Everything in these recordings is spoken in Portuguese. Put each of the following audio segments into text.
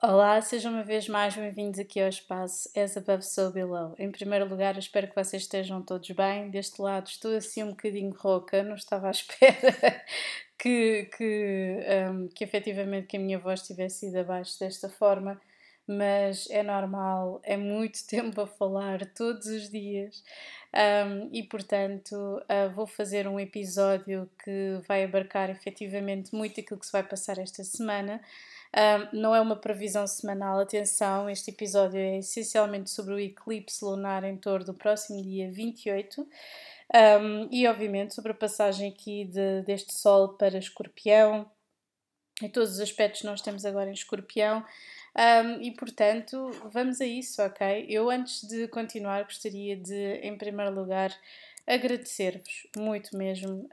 Olá, sejam uma vez mais bem-vindos aqui ao espaço As Above So Below. Em primeiro lugar, eu espero que vocês estejam todos bem. Deste lado estou assim um bocadinho rouca, não estava à espera que efetivamente que a minha voz tivesse ido abaixo desta forma, mas é normal, é muito tempo a falar todos os dias e portanto vou fazer um episódio que vai abarcar efetivamente muito aquilo que se vai passar esta semana. Não é uma previsão semanal, atenção, este episódio é essencialmente sobre o eclipse lunar em torno do próximo dia 28 e obviamente sobre a passagem aqui deste Sol para Escorpião e todos os aspectos que nós temos agora em Escorpião e portanto vamos a isso, ok? Eu antes de continuar gostaria de, em primeiro lugar, agradecer-vos muito mesmo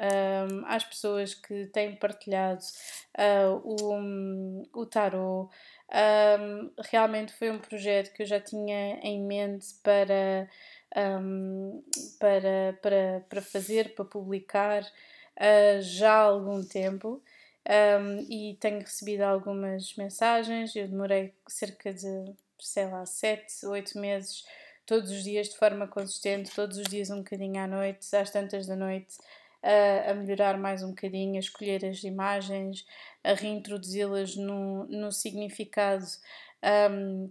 às pessoas que têm partilhado o tarot. Realmente foi um projeto que eu já tinha em mente para fazer, para publicar já há algum tempo. E tenho recebido algumas mensagens. Eu demorei cerca de, 7-8 meses todos os dias de forma consistente, todos os dias um bocadinho à noite, às tantas da noite, a melhorar mais um bocadinho, a escolher as imagens, a reintroduzi-las no significado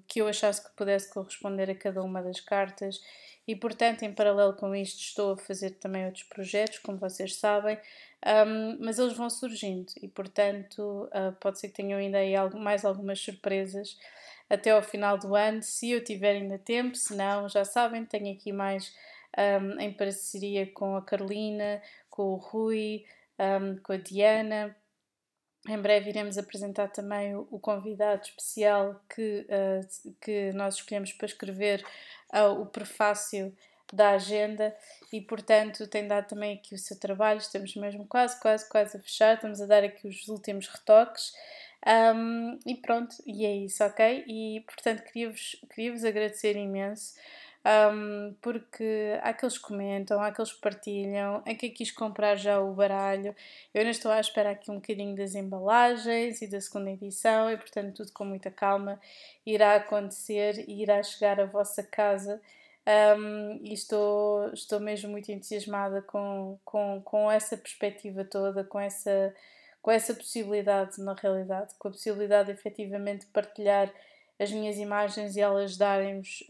que eu achasse que pudesse corresponder a cada uma das cartas. E, portanto, em paralelo com isto, estou a fazer também outros projetos, como vocês sabem, mas eles vão surgindo e, portanto, pode ser que tenham ainda aí mais algumas surpresas até ao final do ano, se eu tiver ainda tempo. Se não, já sabem, tenho aqui mais em parceria com a Carolina, com o Rui, com a Diana. Em breve iremos apresentar também o convidado especial que nós escolhemos para escrever o prefácio da agenda e, portanto, tem dado também aqui o seu trabalho. Estamos mesmo quase a fechar, estamos a dar aqui os últimos retoques. E pronto, e é isso, ok? E, portanto, queria-vos agradecer imenso, porque há aqueles que comentam, há aqueles que partilham, há quem quis comprar já o baralho. Eu ainda estou à espera aqui um bocadinho das embalagens e da segunda edição e, portanto, tudo com muita calma irá acontecer e irá chegar à vossa casa. E estou mesmo muito entusiasmada com essa perspectiva toda, com essa possibilidade, na realidade, com a possibilidade efetivamente de partilhar as minhas imagens e elas darem-vos,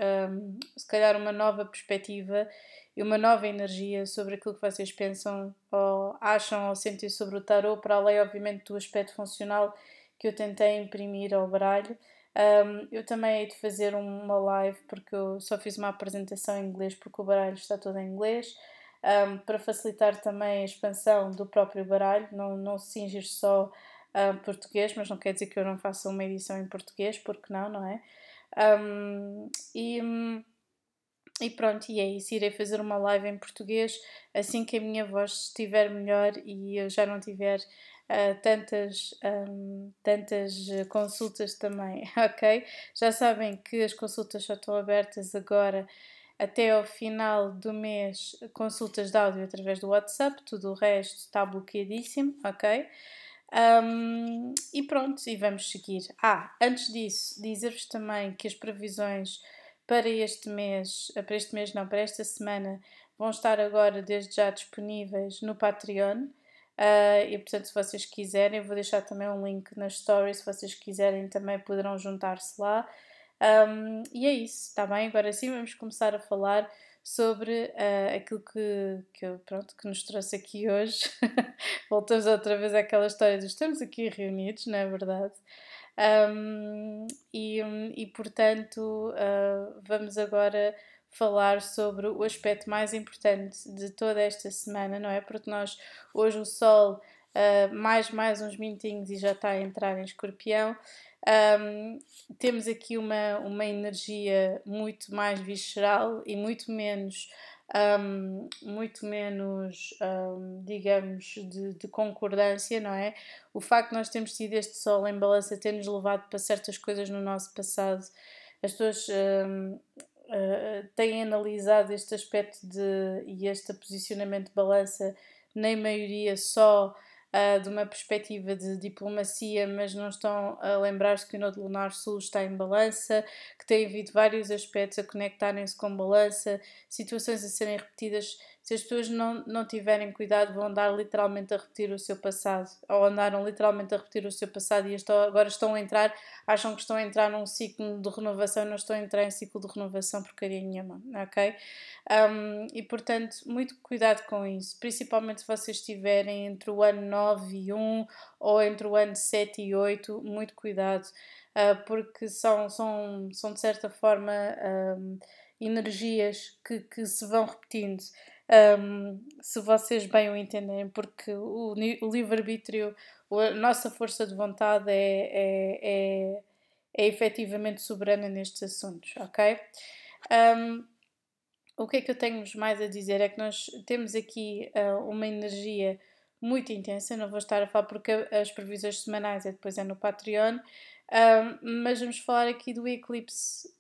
se calhar, uma nova perspectiva e uma nova energia sobre aquilo que vocês pensam ou acham ou sentem sobre o tarot, para além, obviamente, do aspecto funcional que eu tentei imprimir ao baralho. Eu também hei de fazer uma live, porque eu só fiz uma apresentação em inglês, porque o baralho está todo em inglês. Para facilitar também a expansão do próprio baralho, não se cingir só a português, mas não quer dizer que eu não faça uma edição em português, porque não é? E pronto, e é isso, irei fazer uma live em português assim que a minha voz estiver melhor e eu já não tiver tantas consultas também, ok? Já sabem que as consultas já estão abertas agora até ao final do mês, consultas de áudio através do WhatsApp, tudo o resto está bloqueadíssimo, ok? E pronto, e vamos seguir. Antes disso, dizer-vos também que as previsões para esta semana, vão estar agora desde já disponíveis no Patreon. E portanto, se vocês quiserem, eu vou deixar também um link na story, se vocês quiserem também poderão juntar-se lá. E é isso, está bem? Agora sim vamos começar a falar sobre aquilo que nos trouxe aqui hoje. Voltamos outra vez àquela história de estamos aqui reunidos, não é verdade? E portanto vamos agora falar sobre o aspecto mais importante de toda esta semana, não é? Porque nós, hoje o Sol, mais uns minutinhos e já está a entrar em Escorpião. Temos aqui uma energia muito mais visceral e muito menos, digamos, de concordância, não é? O facto de nós termos tido este Sol em balança ter-nos levado para certas coisas no nosso passado. As pessoas têm analisado este aspecto e este posicionamento de balança, na maioria só de uma perspectiva de diplomacia, mas não estão a lembrar-se que o Nodo Lunar Sul está em balança, que tem havido vários aspectos a conectarem-se com balança, situações a serem repetidas. Se as pessoas não tiverem cuidado, vão andar literalmente a repetir o seu passado, ou andaram literalmente a repetir o seu passado e agora estão a entrar, acham que estão a entrar num ciclo de renovação, não estão a entrar em ciclo de renovação, porcaria nenhuma, ok? E portanto, muito cuidado com isso, principalmente se vocês estiverem entre o ano 9 e 1, ou entre o ano 7 e 8, muito cuidado, porque são de certa forma energias que se vão repetindo. Se vocês bem o entenderem, porque o livre-arbítrio, a nossa força de vontade é efetivamente soberana nestes assuntos, ok? O que é que eu tenho mais a dizer é que nós temos aqui uma energia muito intensa, não vou estar a falar porque as previsões semanais depois no Patreon, mas vamos falar aqui do eclipse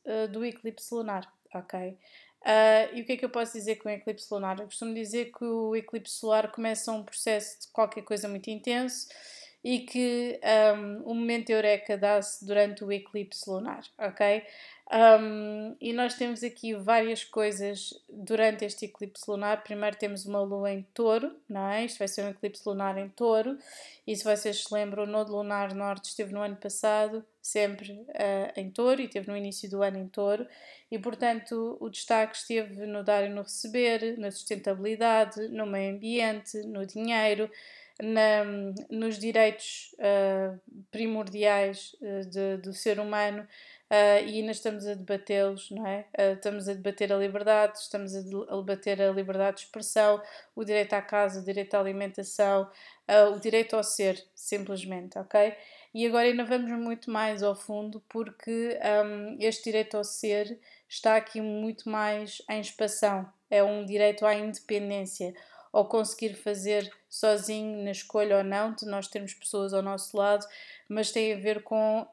lunar, ok? E o que é que eu posso dizer com o eclipse lunar? Eu costumo dizer que o eclipse solar começa um processo de qualquer coisa muito intenso e que o momento eureka dá-se durante o eclipse lunar, ok? E nós temos aqui várias coisas durante este eclipse lunar. Primeiro temos uma lua em touro, não é? Isto vai ser um eclipse lunar em touro. E se vocês se lembram, o Nodo Lunar Norte esteve no ano passado sempre em touro e esteve no início do ano em touro. E, portanto, o destaque esteve no dar e no receber, na sustentabilidade, no meio ambiente, no dinheiro, nos direitos primordiais do ser humano, e ainda estamos a debatê-los, não é? Estamos a debater a liberdade, estamos a debater a liberdade de expressão, o direito à casa, o direito à alimentação, o direito ao ser, simplesmente, ok? E agora ainda vamos muito mais ao fundo, porque este direito ao ser está aqui muito mais em expansão, é um direito à independência, ou conseguir fazer sozinho na escolha ou não, de nós termos pessoas ao nosso lado, mas tem a ver com,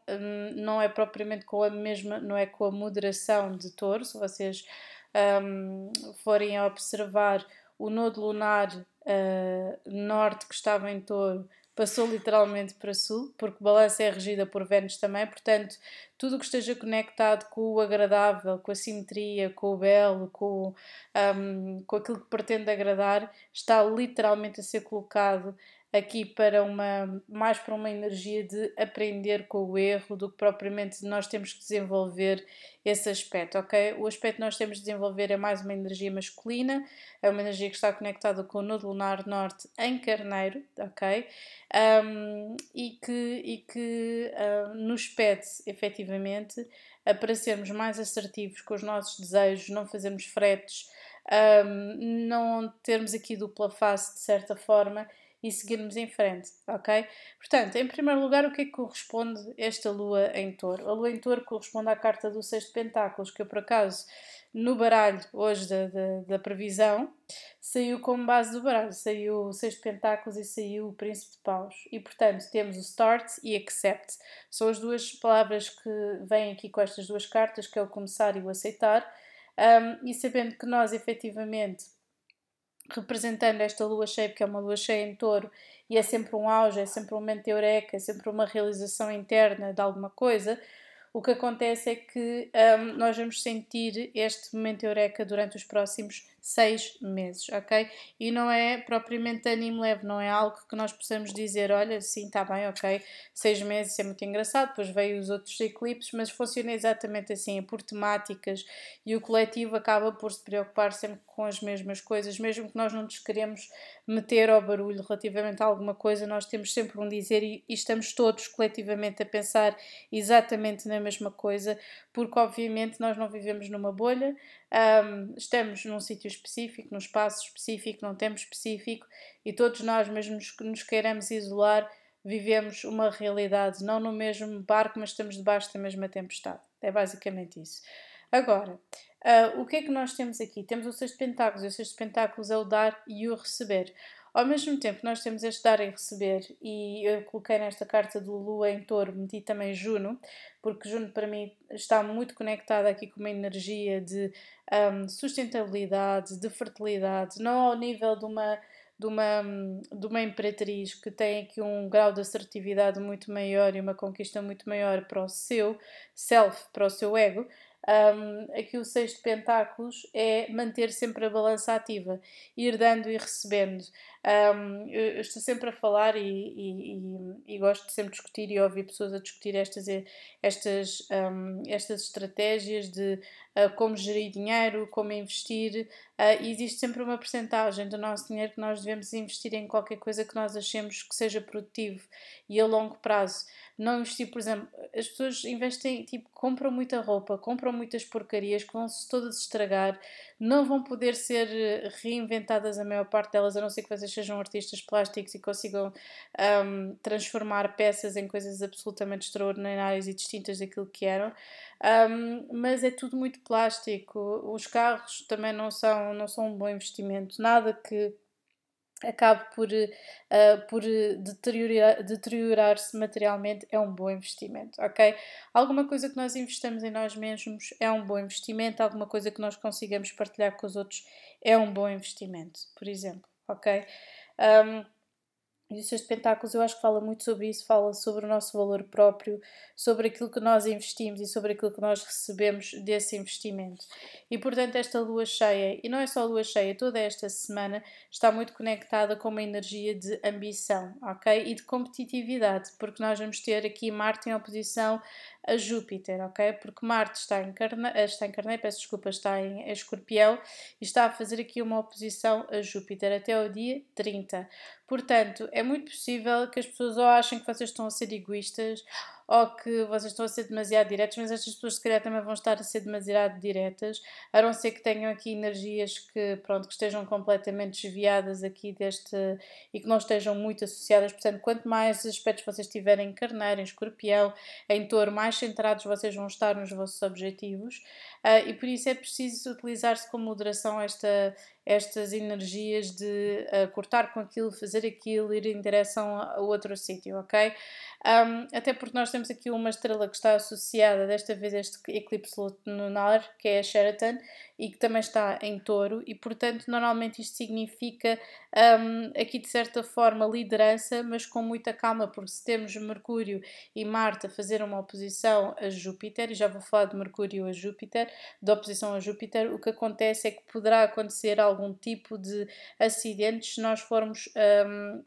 não é propriamente com a mesma, não é com a moderação de touro. Se vocês forem a observar, o Nodo Lunar Norte que estava em touro passou literalmente para sul, porque balança é regida por Vênus também, portanto, tudo o que esteja conectado com o agradável, com a simetria, com o belo, com aquilo que pretende agradar, está literalmente a ser colocado aqui para uma energia de aprender com o erro do que propriamente nós temos que desenvolver esse aspecto, ok? O aspecto que nós temos de desenvolver é mais uma energia masculina, é uma energia que está conectada com o Nodo Lunar Norte em Carneiro, ok? E que nos pede, efetivamente, para sermos mais assertivos com os nossos desejos, não fazermos fretes, não termos aqui dupla face de certa forma, e seguirmos em frente, ok? Portanto, em primeiro lugar, o que é que corresponde esta lua em touro? A lua em touro corresponde à carta do 6 de pentáculos, que eu, por acaso, no baralho, hoje da previsão, saiu como base do baralho, saiu o 6 de pentáculos e saiu o príncipe de paus. E, portanto, temos o start e accept. São as duas palavras que vêm aqui com estas duas cartas, que é o começar e o aceitar. E sabendo que nós, efetivamente, representando esta lua cheia, porque é uma lua cheia em touro e é sempre um auge, é sempre um momento de eureka, é sempre uma realização interna de alguma coisa, o que acontece é que nós vamos sentir este momento de eureka durante os próximos 6 meses, ok? E não é propriamente ânimo leve, não é algo que nós possamos dizer, olha, sim, está bem, ok, 6 meses, isso é muito engraçado, depois veio os outros eclipses, mas funciona exatamente assim, é por temáticas, e o coletivo acaba por se preocupar sempre com as mesmas coisas, mesmo que nós não nos queremos meter ao barulho relativamente a alguma coisa, nós temos sempre um dizer e estamos todos coletivamente a pensar exatamente na mesma coisa, porque obviamente nós não vivemos numa bolha, estamos num sítio específico, num espaço específico, num tempo específico, e todos nós, mesmo que nos queiramos isolar, vivemos uma realidade, não no mesmo barco, mas estamos debaixo da mesma tempestade, é basicamente isso. Agora, o que é que nós temos aqui? Temos o 6 de pentáculos, e o 6 de pentáculos é o dar e o receber. Ao mesmo tempo que nós temos este dar e receber, e eu coloquei nesta carta do Lua em Touro, meti também Juno, porque Juno para mim está muito conectada aqui com uma energia de sustentabilidade, de fertilidade, não ao nível de uma de uma imperatriz que tem aqui um grau de assertividade muito maior e uma conquista muito maior para o seu self, para o seu ego. Aqui o 6 de pentáculos é manter sempre a balança ativa, ir dando e recebendo. Eu estou sempre a falar e gosto de sempre discutir e ouvir pessoas a discutir estas estratégias de como gerir dinheiro, como investir, e existe sempre uma percentagem do nosso dinheiro que nós devemos investir em qualquer coisa que nós achemos que seja produtivo e a longo prazo. Não investir, por exemplo, as pessoas investem, tipo, compram muita roupa, compram muitas porcarias que vão-se todas estragar, não vão poder ser reinventadas a maior parte delas, a não ser que vocês sejam artistas plásticos e consigam transformar peças em coisas absolutamente extraordinárias e distintas daquilo que eram, mas é tudo muito plástico. Os carros também não são um bom investimento, nada que acabe por deteriorar-se materialmente é um bom investimento, ok? Alguma coisa que nós investamos em nós mesmos é um bom investimento, alguma coisa que nós consigamos partilhar com os outros é um bom investimento, por exemplo, ok? E o 6 de pentáculos eu acho que fala muito sobre isso, fala sobre o nosso valor próprio, sobre aquilo que nós investimos e sobre aquilo que nós recebemos desse investimento. E, portanto, esta lua cheia, e não é só lua cheia, toda esta semana está muito conectada com uma energia de ambição, ok? E de competitividade, porque nós vamos ter aqui Marte em oposição a Júpiter, ok? Porque Marte está em Escorpião e está a fazer aqui uma oposição a Júpiter até o dia 30. Portanto, é muito possível que as pessoas ou achem que vocês estão a ser egoístas ou que vocês estão a ser demasiado diretos, mas estas pessoas se calhar também vão estar a ser demasiado diretas, a não ser que tenham aqui energias que estejam completamente desviadas aqui deste e que não estejam muito associadas. Portanto, quanto mais aspectos vocês tiverem em Carneiro, em Escorpião, em Touro, mais centrados vocês vão estar nos vossos objetivos, e por isso é preciso utilizar-se com moderação estas energias de cortar com aquilo, fazer aquilo, ir em direção a outro sítio, ok? Até porque nós temos aqui uma estrela que está associada, desta vez, a este eclipse lunar, que é a Sheraton, e que também está em Touro, e portanto normalmente isto significa aqui de certa forma liderança, mas com muita calma, porque se temos Mercúrio e Marte a fazer uma oposição a Júpiter, e já vou falar de Mercúrio a Júpiter, da oposição a Júpiter, o que acontece é que poderá acontecer algum tipo de acidentes se nós formos,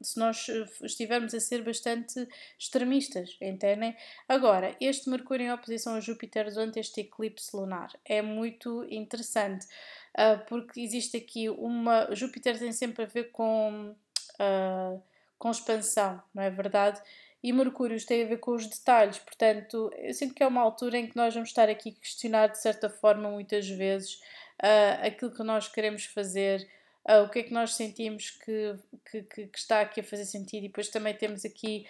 se nós estivermos a ser bastante extremistas, entendem? Agora, este Mercúrio em oposição a Júpiter durante este eclipse lunar é muito interessante, porque existe aqui uma... Júpiter tem sempre a ver com expansão, não é verdade? E Mercúrio tem a ver com os detalhes, portanto, eu sinto que é uma altura em que nós vamos estar aqui a questionar de certa forma muitas vezes aquilo que nós queremos fazer, o que é que nós sentimos que está aqui a fazer sentido. E depois também temos aqui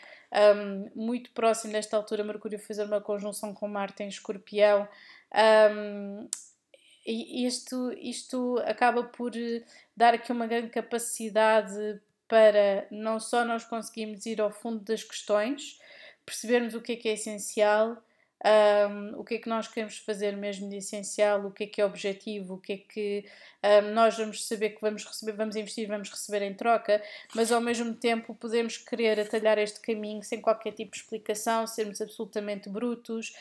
muito próximo desta altura Mercúrio fazer uma conjunção com Marte em Escorpião, e isto acaba por dar aqui uma grande capacidade para não só nós conseguirmos ir ao fundo das questões, percebermos o que é essencial, o que é que nós queremos fazer mesmo de essencial, o que é objetivo, o que é que nós vamos saber que vamos receber, vamos investir, vamos receber em troca, mas ao mesmo tempo podemos querer atalhar este caminho sem qualquer tipo de explicação, sermos absolutamente brutos,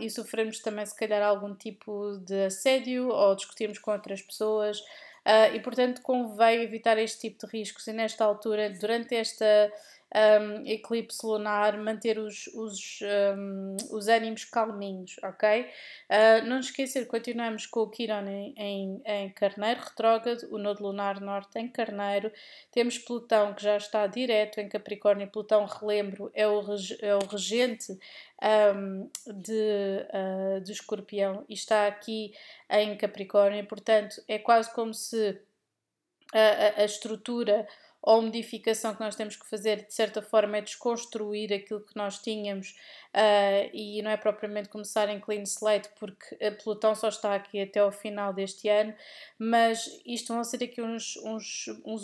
e sofrermos também se calhar algum tipo de assédio ou discutirmos com outras pessoas, e portanto convém evitar este tipo de riscos e nesta altura, durante esta... eclipse lunar, manter os ânimos calminhos, ok? Não esquecer, continuamos com o Chiron em Carneiro retrógrado, o Nodo Lunar Norte em Carneiro, temos Plutão que já está direto em Capricórnio. Plutão, relembro, é o regente de Escorpião e está aqui em Capricórnio, portanto é quase como se a estrutura ou modificação que nós temos que fazer, de certa forma, é desconstruir aquilo que nós tínhamos, e não é propriamente começar em clean slate, porque Plutão só está aqui até ao final deste ano, mas isto vão ser aqui uns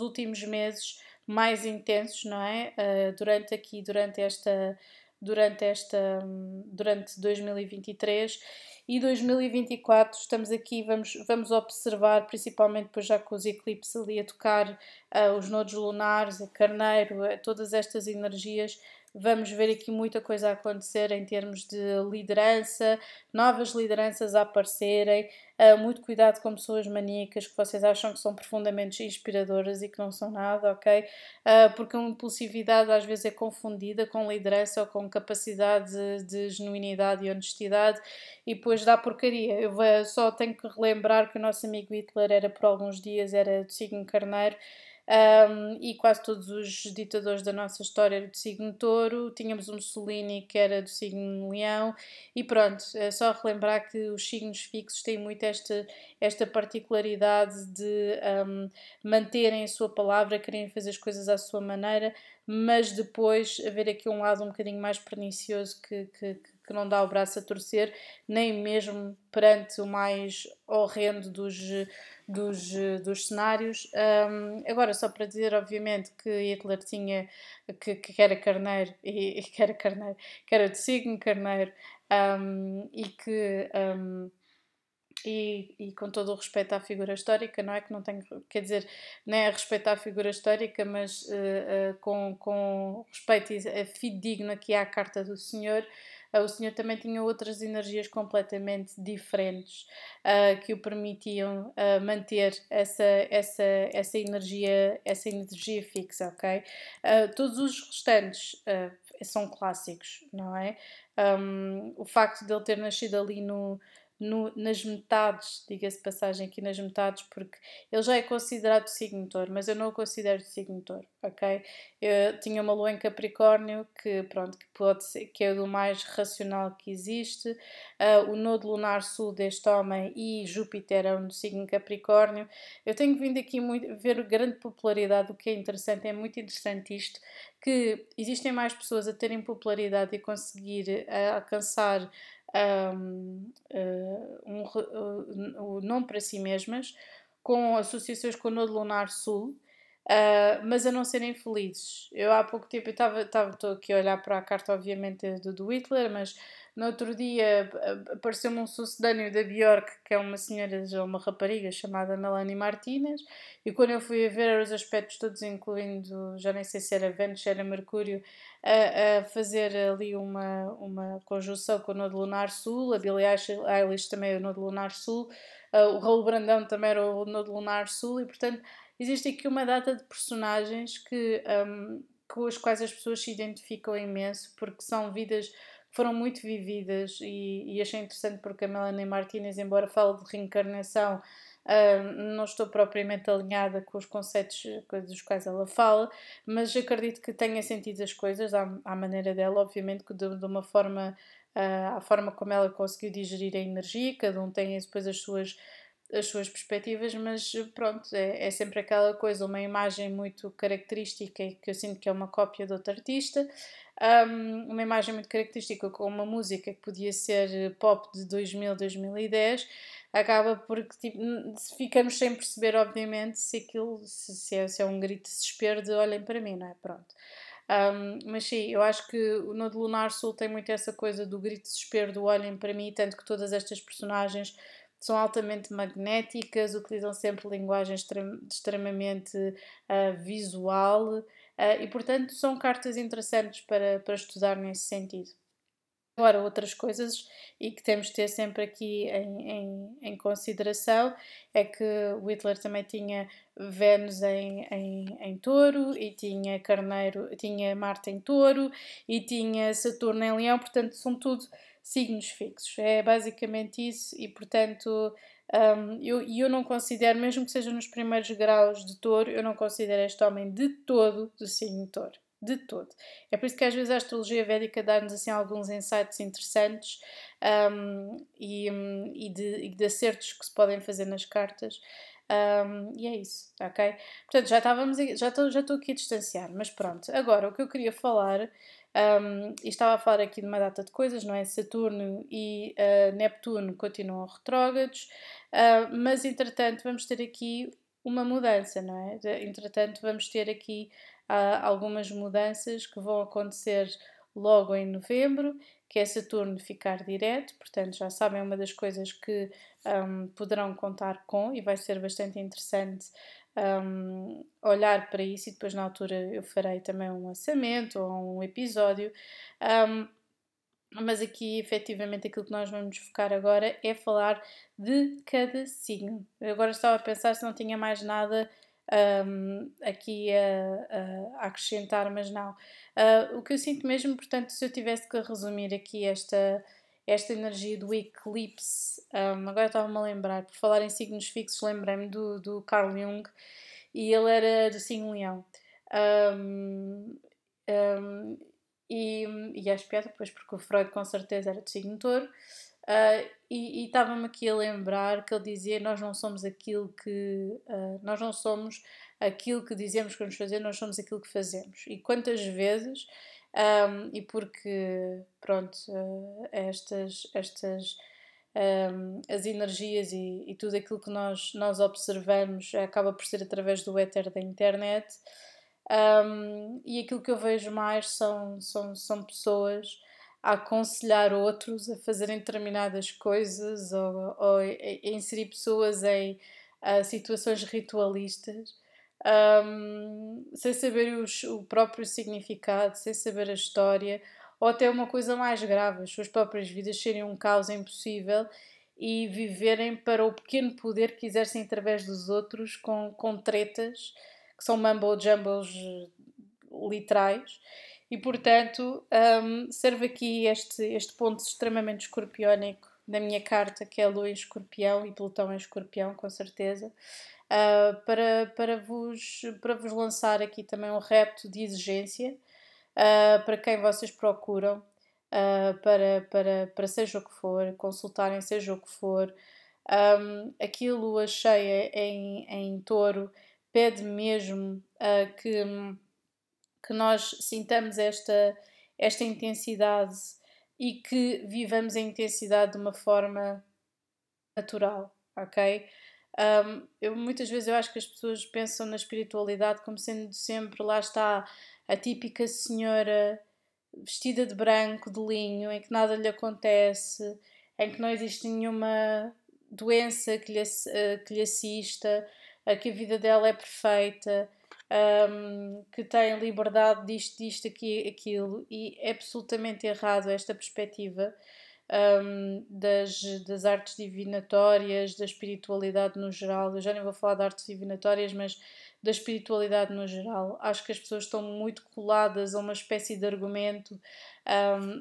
últimos meses mais intensos, não é? Durante esta durante 2023 e 2024 estamos aqui, vamos observar, principalmente depois já com os eclipses ali a tocar, os nodos lunares, a carneiro, todas estas energias, vamos ver aqui muita coisa a acontecer em termos de liderança, novas lideranças a aparecerem, muito cuidado com pessoas maníacas que vocês acham que são profundamente inspiradoras e que não são nada, ok? Porque a impulsividade às vezes é confundida com liderança ou com capacidade de genuinidade e honestidade e depois dá porcaria. Eu só tenho que relembrar que o nosso amigo Hitler era por alguns dias, era do signo carneiro, e quase todos os ditadores da nossa história eram do signo touro, tínhamos o Mussolini que era do signo leão e pronto, é só relembrar que os signos fixos têm muito esta particularidade de manterem a sua palavra, quererem fazer as coisas à sua maneira, mas depois haver aqui um lado um bocadinho mais pernicioso que não dá o braço a torcer, nem mesmo perante o mais horrendo dos cenários. Agora, só para dizer, obviamente, que Hitler tinha, que era carneiro, que era de signo carneiro, e com todo o respeito à figura histórica, não é que não tenho, quer dizer, não é respeito à figura histórica, mas com respeito fidedigno aqui à carta do senhor, o senhor também tinha outras energias completamente diferentes que o permitiam manter essa energia fixa, ok? Todos os restantes são clássicos, não é? O facto de ele ter nascido ali nas metades, diga-se passagem aqui nas metades, porque ele já é considerado signo touro, mas eu não o considero signo touro, ok? Eu tinha uma lua em Capricórnio que, pronto, que pode ser, que é do mais racional que existe, o nodo lunar sul deste homem e Júpiter é um signo Capricórnio. Eu tenho vindo aqui muito, ver grande popularidade, o que é interessante, é muito interessante isto, que existem mais pessoas a terem popularidade e conseguir alcançar o nome para si mesmas, com associações com o Nodo Lunar Sul, mas a não serem felizes. Eu há pouco tempo estou aqui a olhar para a carta, obviamente, do Hitler, mas no outro dia apareceu-me um sucedâneo da Bjork, que é uma senhora, uma rapariga chamada Melanie Martínez, e quando eu fui a ver os aspectos todos, incluindo, já nem sei se era Vênus, se era Mercúrio, a fazer ali uma conjunção com o Nodo Lunar Sul, a Billie Eilish também é o Nodo Lunar Sul, o Raul Brandão também era o Nodo Lunar Sul, e portanto existe aqui uma data de personagens com as quais as pessoas se identificam imenso, porque são vidas foram muito vividas e achei interessante porque a Melanie Martínez, embora fale de reencarnação, não estou propriamente alinhada com os conceitos dos quais ela fala, mas acredito que tenha sentido as coisas à maneira dela, obviamente que de uma forma, a forma como ela conseguiu digerir a energia, cada um tem depois as suas perspectivas, mas pronto, é sempre aquela coisa, uma imagem muito característica e que eu sinto que é uma cópia de outro artista, uma imagem muito característica com uma música que podia ser pop de 2000, 2010, acaba porque tipo, ficamos sem perceber, obviamente, se aquilo se é um grito de desespero de olhem para mim, não é? Pronto. Mas sim, eu acho que o Nodo Lunar Sul tem muito essa coisa do grito de desespero, do olhem para mim, tanto que todas estas personagens são altamente magnéticas, utilizam sempre linguagem extremamente visual e, portanto, são cartas interessantes para estudar nesse sentido. Agora, outras coisas e que temos de ter sempre aqui em consideração é que o Hitler também tinha Vênus em touro e tinha carneiro, tinha Marte em touro e tinha Saturno em leão, portanto, são tudo signos fixos, é basicamente isso e portanto eu não considero, mesmo que seja nos primeiros graus de touro, eu não considero este homem de todo do signo touro, de todo. É por isso que às vezes a astrologia védica dá-nos assim alguns insights interessantes e de acertos que se podem fazer nas cartas. E é isso, ok? Portanto, já estou aqui a distanciar, mas pronto. Agora, o que eu queria falar, e estava a falar aqui de uma data de coisas, não é? Saturno e Neptuno continuam retrógrados, mas entretanto vamos ter aqui uma mudança, não é? Entretanto vamos ter aqui algumas mudanças que vão acontecer logo em novembro, que é Saturno ficar direto, portanto já sabem, uma das coisas que poderão contar com, e vai ser bastante interessante olhar para isso, e depois na altura eu farei também um lançamento ou um episódio, mas aqui efetivamente aquilo que nós vamos focar agora é falar de cada signo. Eu agora estava a pensar se não tinha mais nada aqui a acrescentar, mas não. O que eu sinto mesmo, portanto, se eu tivesse que resumir aqui esta energia do eclipse, agora estava-me a lembrar, por falar em signos fixos, lembrei-me do Carl Jung, e ele era do signo Leão. E acho piada, pois, porque o Freud com certeza era do signo Touro. E estava-me aqui a lembrar que ele dizia: nós não somos aquilo que dizemos que vamos fazer, nós somos aquilo que fazemos. E quantas vezes, e porque, pronto, as energias e tudo aquilo que nós observamos acaba por ser através do éter da internet, e aquilo que eu vejo mais são pessoas a aconselhar outros a fazerem determinadas coisas, ou a inserir pessoas em situações ritualistas, sem saber o próprio significado, sem saber a história, ou até uma coisa mais grave, as suas próprias vidas serem um caos impossível e viverem para o pequeno poder que exercem através dos outros, com tretas que são mumbo-jumbles literais. E, portanto, serve aqui este ponto extremamente escorpiónico da minha carta, que é a Lua em Escorpião e Plutão em Escorpião, com certeza, para vos lançar aqui também um repto de exigência para quem vocês procuram, para seja o que for, consultarem seja o que for. Aqui a Lua cheia em Touro pede mesmo que nós sintamos esta intensidade e que vivamos a intensidade de uma forma natural, ok? Muitas vezes eu acho que as pessoas pensam na espiritualidade como sendo sempre, lá está, a típica senhora vestida de branco, de linho, em que nada lhe acontece, em que não existe nenhuma doença que lhe assista, que a vida dela é perfeita, que tem liberdade disto, aquilo, e é absolutamente errado esta perspectiva das artes divinatórias, da espiritualidade no geral. Eu já nem vou falar de artes divinatórias, mas da espiritualidade no geral. Acho que as pessoas estão muito coladas a uma espécie de argumento,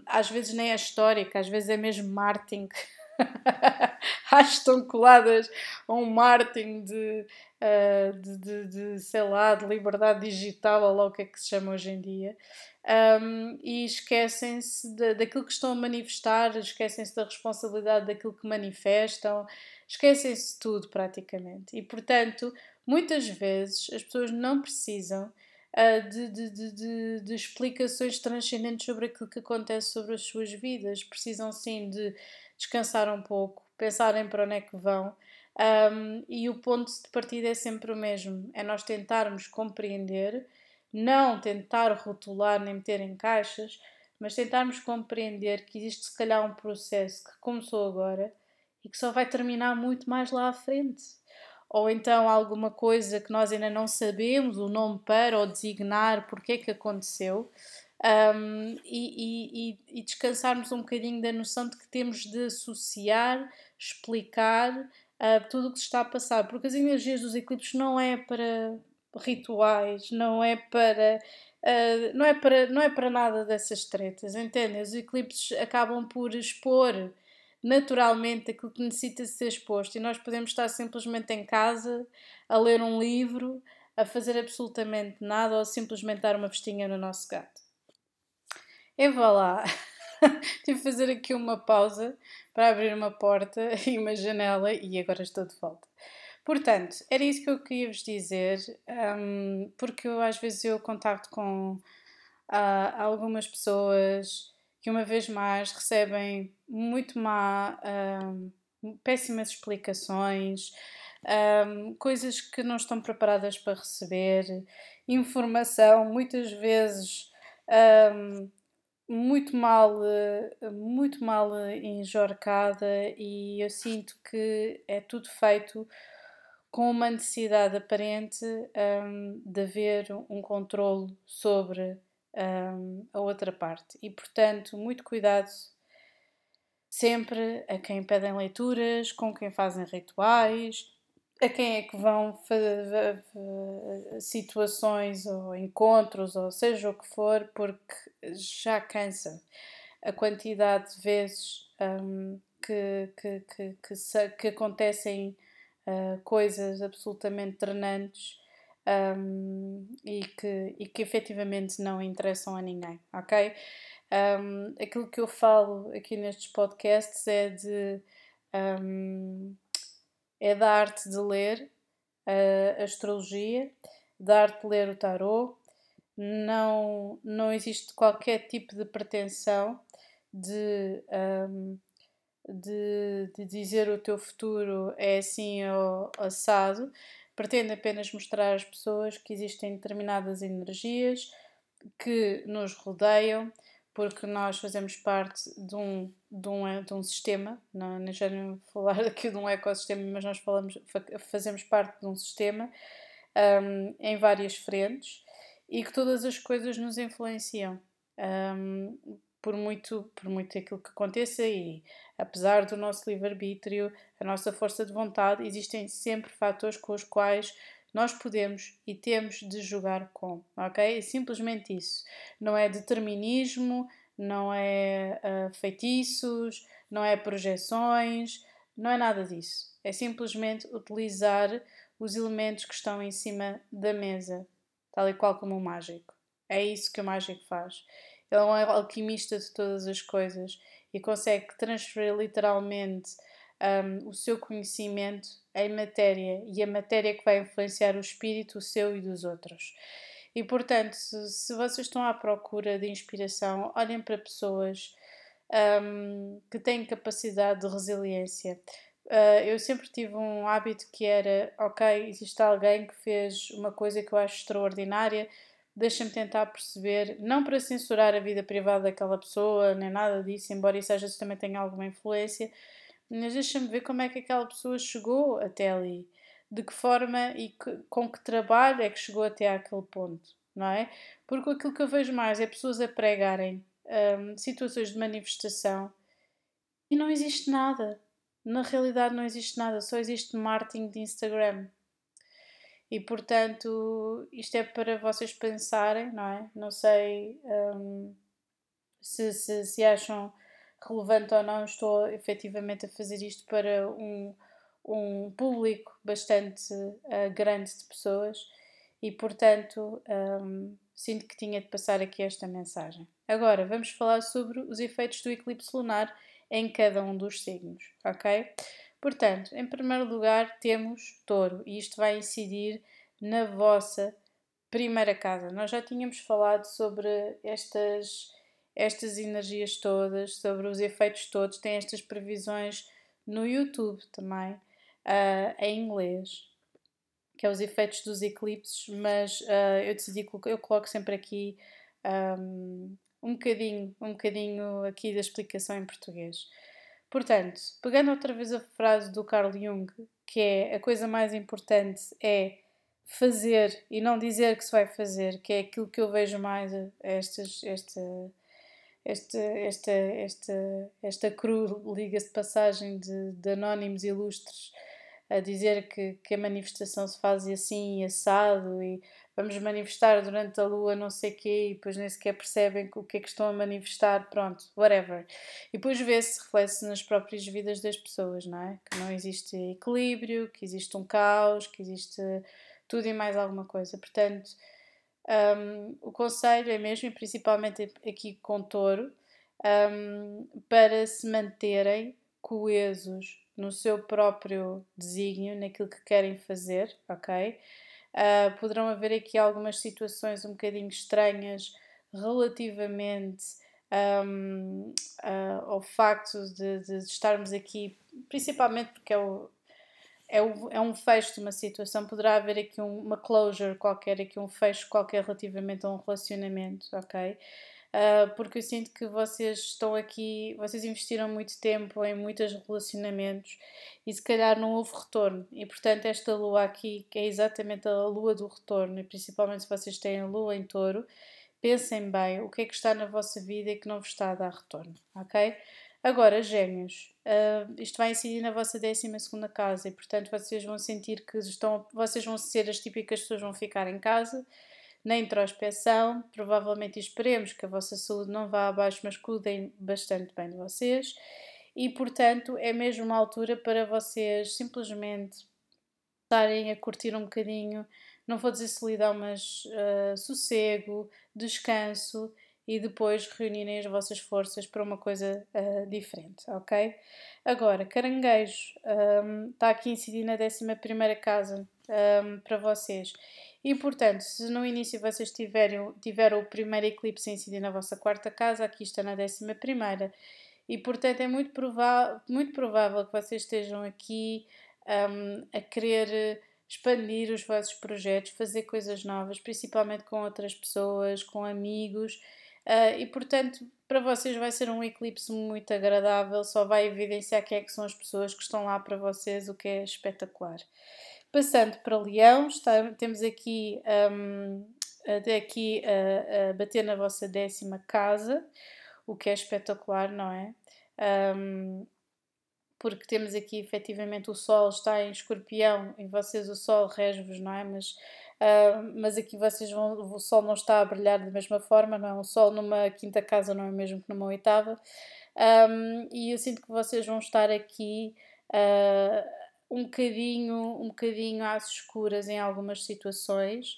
às vezes nem é histórica, às vezes é mesmo marketing. Acho que estão coladas a um marketing de sei lá, de liberdade digital, ou lá o que é que se chama hoje em dia, e esquecem-se daquilo que estão a manifestar, esquecem-se da responsabilidade daquilo que manifestam, esquecem-se de tudo praticamente. E, portanto, muitas vezes as pessoas não precisam de explicações transcendentes sobre aquilo que acontece sobre as suas vidas. Precisam sim de descansar um pouco, pensarem para onde é que vão, e o ponto de partida é sempre o mesmo, é nós tentarmos compreender, não tentar rotular nem meter em caixas, mas tentarmos compreender que existe se calhar um processo que começou agora e que só vai terminar muito mais lá à frente. Ou então alguma coisa que nós ainda não sabemos o nome para, ou designar porque é que aconteceu, e descansarmos um bocadinho da noção de que temos de associar, explicar tudo o que se está a passar, porque as energias dos eclipses não é para rituais, não é para nada dessas tretas, entendem? Os eclipses acabam por expor naturalmente aquilo que necessita de ser exposto, e nós podemos estar simplesmente em casa a ler um livro, a fazer absolutamente nada, ou simplesmente dar uma festinha no nosso gato. E vá lá, tive de fazer aqui uma pausa para abrir uma porta e uma janela, e agora estou de volta. Portanto, era isso que eu queria vos dizer, porque às vezes eu contacto com algumas pessoas que uma vez mais recebem muito péssimas explicações, coisas que não estão preparadas para receber, informação muitas vezes muito mal enjorcada, e eu sinto que é tudo feito com uma necessidade aparente de haver um controlo sobre a outra parte. E, portanto, muito cuidado sempre a quem pedem leituras, com quem fazem rituais, a quem é que vão fazer situações ou encontros, ou seja o que for, porque já cansa a quantidade de vezes que acontecem coisas absolutamente drenantes e que efetivamente não interessam a ninguém, ok? Aquilo que eu falo aqui nestes podcasts é da arte de ler a astrologia, da arte de ler o tarot. Não existe qualquer tipo de pretensão de dizer o teu futuro é assim ou assado. Pretendo apenas mostrar às pessoas que existem determinadas energias que nos rodeiam, porque nós fazemos parte de um sistema. Não já não vou falar aqui de um ecossistema, mas nós fazemos parte de um sistema em várias frentes, e que todas as coisas nos influenciam, por muito aquilo que aconteça. E apesar do nosso livre-arbítrio, a nossa força de vontade, existem sempre fatores com os quais nós podemos e temos de jogar com, ok? É simplesmente isso. Não é determinismo, não é feitiços, não é projeções, não é nada disso. É simplesmente utilizar os elementos que estão em cima da mesa, tal e qual como o mágico. É isso que o mágico faz. Ele é um alquimista de todas as coisas e consegue transferir literalmente o seu conhecimento em matéria, e a matéria que vai influenciar o espírito, o seu e dos outros. E, portanto, se vocês estão à procura de inspiração, olhem para pessoas que têm capacidade de resiliência. Eu sempre tive um hábito que era, ok, existe alguém que fez uma coisa que eu acho extraordinária, deixa-me tentar perceber, não para censurar a vida privada daquela pessoa, nem nada disso, embora isso às vezes também tenha alguma influência, mas deixa-me ver como é que aquela pessoa chegou até ali, de que forma e com que trabalho é que chegou até àquele ponto, não é? Porque aquilo que eu vejo mais é pessoas a pregarem situações de manifestação, e não existe nada, na realidade não existe nada, só existe marketing de Instagram. E, portanto, isto é para vocês pensarem, não é? Não sei se acham relevante ou não. Estou efetivamente a fazer isto para um público bastante grande de pessoas, e, portanto, sinto que tinha de passar aqui esta mensagem. Agora vamos falar sobre os efeitos do eclipse lunar em cada um dos signos, ok? Portanto, em primeiro lugar temos Touro, e isto vai incidir na vossa primeira casa. Nós já tínhamos falado sobre estas energias todas, sobre os efeitos todos, tem estas previsões no YouTube também, em inglês, que é os efeitos dos eclipses, mas eu decidi, eu coloco sempre aqui um bocadinho aqui da explicação em português. Portanto, pegando outra vez a frase do Carl Jung, que é a coisa mais importante é fazer e não dizer que se vai fazer, que é aquilo que eu vejo mais esta cru, liga-se de passagem de anónimos ilustres a dizer que a manifestação se faz assim, assado, e vamos manifestar durante a lua não sei o quê, e depois nem sequer percebem o que é que estão a manifestar, pronto, whatever. E depois vê-se, reflete-se nas próprias vidas das pessoas, não é? Que não existe equilíbrio, que existe um caos, que existe tudo e mais alguma coisa. Portanto, o conselho é mesmo, e principalmente aqui com Touro, para se manterem coesos no seu próprio desígnio, naquilo que querem fazer, ok? Poderão haver aqui algumas situações um bocadinho estranhas relativamente ao facto de estarmos aqui, principalmente porque é um fecho de uma situação. Poderá haver aqui uma closure qualquer, aqui um fecho qualquer relativamente a um relacionamento, ok? porque eu sinto que vocês estão aqui, vocês investiram muito tempo em muitos relacionamentos e se calhar não houve retorno, e portanto esta lua aqui, que é exatamente a lua do retorno, e principalmente se vocês têm a lua em touro, pensem bem o que é que está na vossa vida e que não vos está a dar retorno, ok? Agora, gêmeos, isto vai incidir na vossa 12ª casa e, portanto, vocês vão sentir que estão, vocês vão ser as típicas pessoas que vão ficar em casa, na introspecção, provavelmente esperemos que a vossa saúde não vá abaixo, mas cuidem bastante bem de vocês e, portanto, é mesmo uma altura para vocês simplesmente estarem a curtir um bocadinho, não vou dizer solidão, mas sossego, descanso, e depois reunirem as vossas forças para uma coisa diferente, ok? Agora, caranguejo, está aqui incidindo na 11ª casa para vocês. E, portanto, se no início vocês tiveram o primeiro eclipse a incidir na vossa 4ª casa, aqui está na 11ª. E, portanto, é muito provável que vocês estejam aqui a querer expandir os vossos projetos, fazer coisas novas, principalmente com outras pessoas, com amigos. E portanto para vocês vai ser um eclipse muito agradável, só vai evidenciar quem é que são as pessoas que estão lá para vocês, o que é espetacular. Passando para Leão, temos aqui a bater na vossa 10ª casa, o que é espetacular, não é? Porque temos aqui efetivamente o Sol está em Escorpião e vocês o Sol rege-vos, não é? Mas aqui vocês o Sol não está a brilhar da mesma forma, não é? O Sol numa 5ª casa não é o mesmo que numa 8ª, e eu sinto que vocês vão estar aqui um bocadinho às escuras em algumas situações.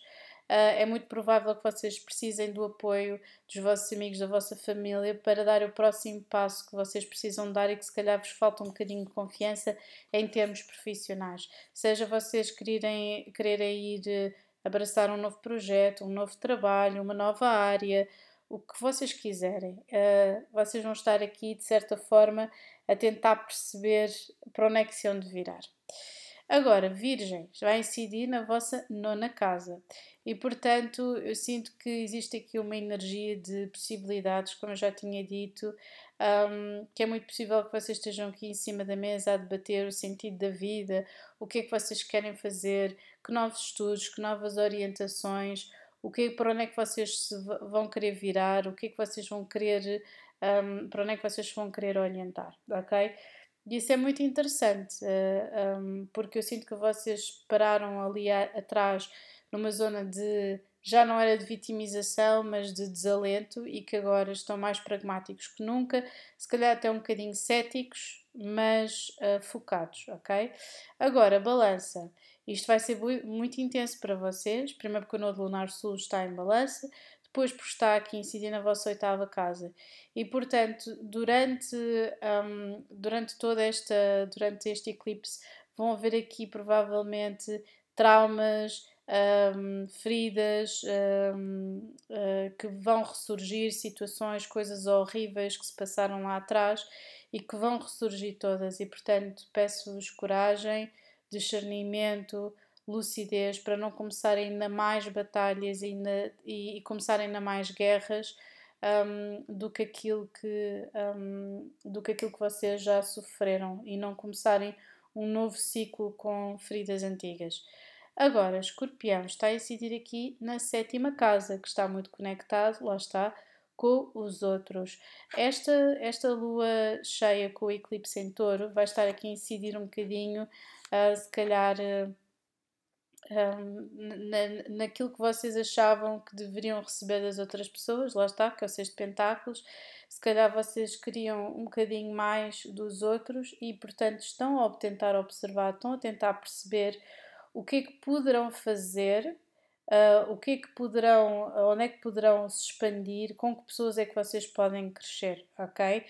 É muito provável que vocês precisem do apoio dos vossos amigos, da vossa família, para dar o próximo passo que vocês precisam dar e que se calhar vos falta um bocadinho de confiança em termos profissionais, seja vocês quererem ir abraçar um novo projeto, um novo trabalho, uma nova área, o que vocês quiserem. Vocês vão estar aqui, de certa forma, a tentar perceber para onde é que se hão de virar. Agora, Virgem, vai incidir na vossa 9ª casa e, portanto, eu sinto que existe aqui uma energia de possibilidades, como eu já tinha dito, que é muito possível que vocês estejam aqui em cima da mesa a debater o sentido da vida, o que é que vocês querem fazer, que novos estudos, que novas orientações, para onde é que vocês se vão querer virar, o que é que vocês vão querer, para onde é que vocês vão querer orientar, ok? E isso é muito interessante, porque eu sinto que vocês pararam ali atrás numa zona de, já não era de vitimização, mas de desalento, e que agora estão mais pragmáticos que nunca, se calhar até um bocadinho céticos, mas focados, ok? Agora, balança. Isto vai ser muito intenso para vocês, primeiro porque o Nodo Lunar Sul está em balança, depois por estar aqui incidir na vossa 8ª casa. E, portanto, durante este eclipse vão haver aqui, provavelmente, traumas, feridas que vão ressurgir, situações, coisas horríveis que se passaram lá atrás e que vão ressurgir todas. E, portanto, peço-vos coragem, discernimento, lucidez, para não começarem ainda mais batalhas e começarem ainda mais guerras do que aquilo que vocês já sofreram, e não começarem um novo ciclo com feridas antigas. Agora, Escorpião está a incidir aqui na 7ª casa, que está muito conectado, lá está, com os outros. Esta lua cheia com o eclipse em touro vai estar aqui a incidir um bocadinho, se calhar, naquilo que vocês achavam que deveriam receber das outras pessoas, lá está, que é o 6 de Pentáculos, se calhar vocês queriam um bocadinho mais dos outros e, portanto, estão a tentar observar, estão a tentar perceber o que é que poderão fazer, onde é que poderão se expandir, com que pessoas é que vocês podem crescer, ok?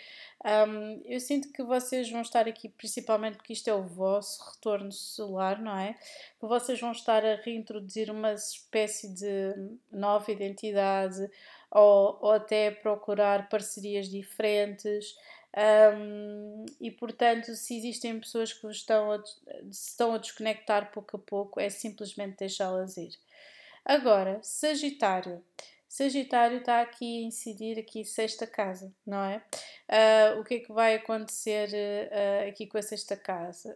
Eu sinto que vocês vão estar aqui, principalmente porque isto é o vosso retorno solar, não é? Que vocês vão estar a reintroduzir uma espécie de nova identidade ou até procurar parcerias diferentes. E portanto, se existem pessoas que estão a desconectar pouco a pouco, é simplesmente deixá-las ir. Agora, Sagitário. Sagitário está aqui a incidir aqui sexta casa, não é? O que é que vai acontecer aqui com a sexta casa?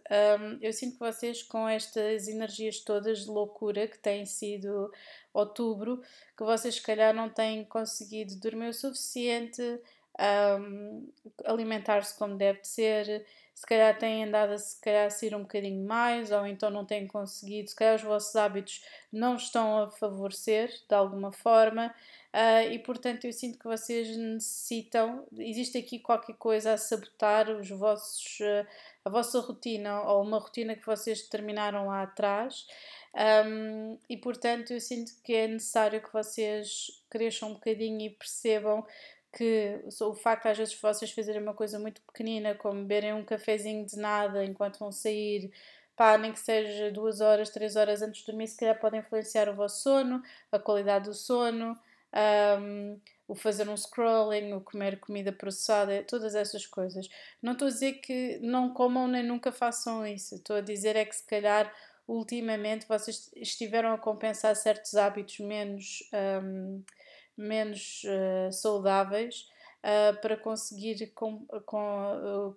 Eu sinto que vocês, com estas energias todas de loucura que têm sido outubro, que vocês se calhar não têm conseguido dormir o suficiente, alimentar-se como deve ser, se calhar têm andado a sair um bocadinho mais, ou então não têm conseguido, se calhar os vossos hábitos não estão a favorecer de alguma forma, e portanto eu sinto que vocês necessitam, existe aqui qualquer coisa a sabotar os vossos, a vossa rotina, ou uma rotina que vocês determinaram lá atrás, e portanto eu sinto que é necessário que vocês cresçam um bocadinho e percebam que o facto às vezes vocês fazerem uma coisa muito pequenina, como beberem um cafezinho de nada enquanto vão sair, pá, nem que seja 2 horas, 3 horas antes de dormir, se calhar podem influenciar o vosso sono, a qualidade do sono, o fazer um scrolling, o comer comida processada, todas essas coisas. Não estou a dizer que não comam nem nunca façam isso, estou a dizer é que se calhar ultimamente vocês estiveram a compensar certos hábitos menos saudáveis, para conseguir,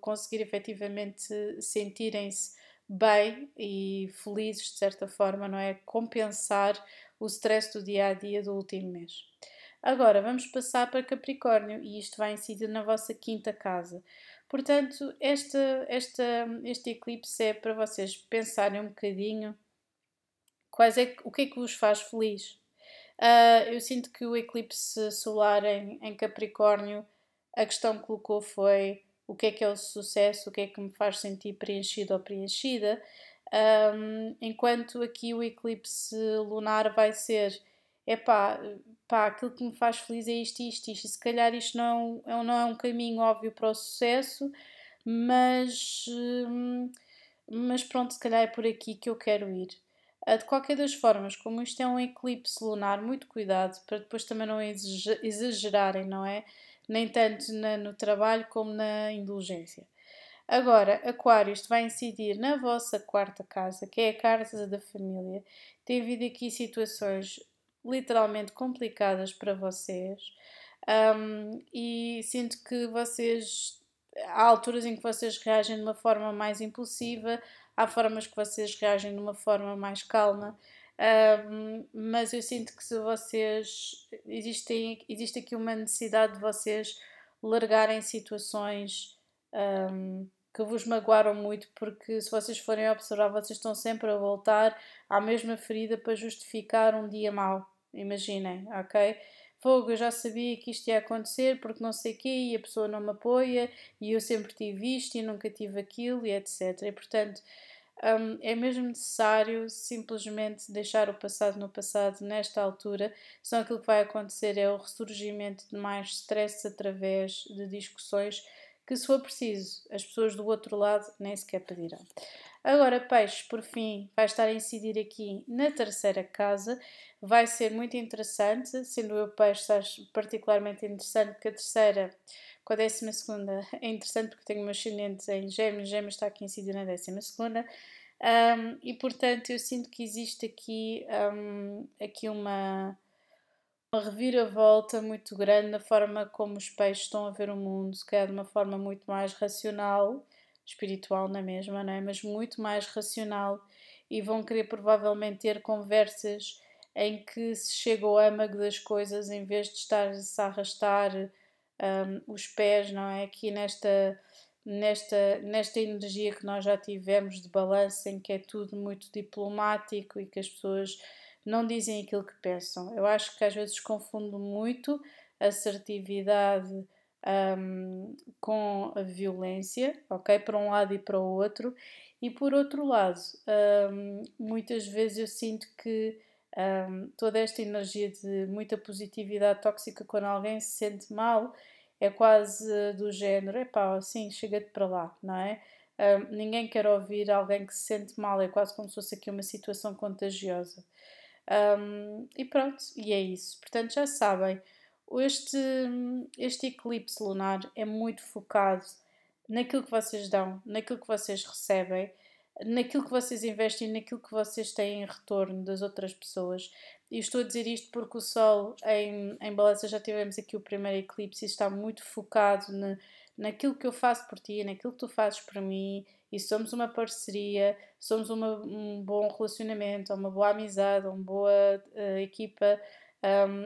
conseguir efetivamente sentirem-se bem e felizes de certa forma, não é? Compensar o stress do dia-a-dia do último mês. Agora vamos passar para Capricórnio, e isto vai incidir na vossa quinta casa. Portanto, este eclipse é para vocês pensarem um bocadinho o que é que vos faz feliz. Eu sinto que o eclipse solar em Capricórnio, a questão que colocou foi o que é o sucesso, o que é que me faz sentir preenchido ou preenchida, enquanto aqui o eclipse lunar vai ser aquilo que me faz feliz é isto e isto, isto, e se calhar isto não é um caminho óbvio para o sucesso, mas pronto, se calhar é por aqui que eu quero ir. De qualquer das formas, como isto é um eclipse lunar, muito cuidado para depois também não exagerarem, não é? Nem tanto no trabalho como na indulgência. Agora, Aquário, isto vai incidir na vossa quarta casa, que é a casa da família. Tem havido aqui situações literalmente complicadas para vocês, e sinto que vocês, há alturas em que vocês reagem de uma forma mais impulsiva, há formas que vocês reagem de uma forma mais calma, mas eu sinto que se vocês... Existe aqui uma necessidade de vocês largarem situações que vos magoaram muito, porque se vocês forem observar, vocês estão sempre a voltar à mesma ferida para justificar um dia mau. Imaginem, ok? Fogo, eu já sabia que isto ia acontecer porque não sei o quê, e a pessoa não me apoia, e eu sempre tive isto e nunca tive aquilo, e etc. E portanto, é mesmo necessário simplesmente deixar o passado no passado nesta altura, senão aquilo que vai acontecer é o ressurgimento de mais stress através de discussões que, se for preciso, as pessoas do outro lado nem sequer pedirão. Agora, Peixe, por fim, vai estar a incidir aqui na terceira casa. Vai ser muito interessante, sendo eu Peixe, acho particularmente interessante, porque a terceira, com a 12ª, é interessante porque tenho o meu ascendente em Gêmeos, Gêmeos está aqui a incidir na 12ª, e portanto eu sinto que existe aqui uma reviravolta muito grande na forma como os Peixes estão a ver o mundo, que é de uma forma muito mais racional, espiritual na mesma, não é? Mas muito mais racional, e vão querer provavelmente ter conversas em que se chega ao âmago das coisas em vez de estar-se a arrastar os pés, não é? Aqui nesta energia que nós já tivemos de balanço, em que é tudo muito diplomático e que as pessoas não dizem aquilo que pensam. Eu acho que às vezes confundo muito assertividade com a violência, ok? Para um lado e para o outro, e por outro lado, muitas vezes eu sinto que toda esta energia de muita positividade tóxica, quando alguém se sente mal, é quase do género, assim, chega-te para lá, não é? Ninguém quer ouvir alguém que se sente mal, é quase como se fosse aqui uma situação contagiosa, e pronto, e é isso. Portanto, já sabem, este eclipse lunar é muito focado naquilo que vocês dão, naquilo que vocês recebem, naquilo que vocês investem, naquilo que vocês têm em retorno das outras pessoas. E estou a dizer isto porque o Sol em Balança, já tivemos aqui o primeiro eclipse, e está muito focado naquilo que eu faço por ti, naquilo que tu fazes por mim, e somos uma parceria, somos um bom relacionamento, uma boa amizade, uma boa equipa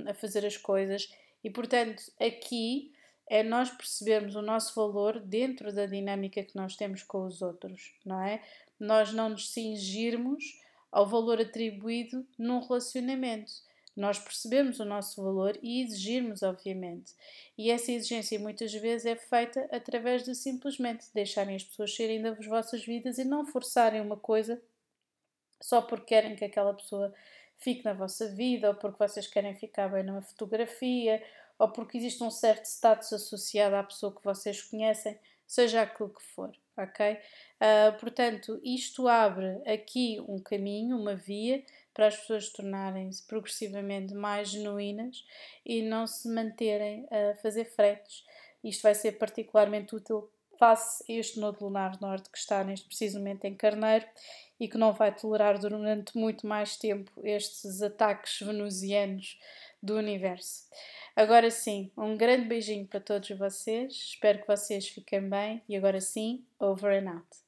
a fazer as coisas. E portanto aqui é nós percebermos o nosso valor dentro da dinâmica que nós temos com os outros, não é? Nós não nos cingirmos ao valor atribuído num relacionamento. Nós percebemos o nosso valor e exigirmos, obviamente. E essa exigência muitas vezes é feita através de simplesmente deixarem as pessoas serem das vossas vidas e não forçarem uma coisa só porque querem que aquela pessoa fique na vossa vida, ou porque vocês querem ficar bem numa fotografia, ou porque existe um certo status associado à pessoa que vocês conhecem, seja aquilo que for. Ok? Portanto, isto abre aqui um caminho, uma via, para as pessoas tornarem-se progressivamente mais genuínas e não se manterem a fazer fretes. Isto vai ser particularmente útil face a este Nodo Lunar Norte, que está neste preciso momento em Carneiro e que não vai tolerar durante muito mais tempo estes ataques venusianos do universo. Agora sim, um grande beijinho para todos vocês, espero que vocês fiquem bem, e agora sim, over and out.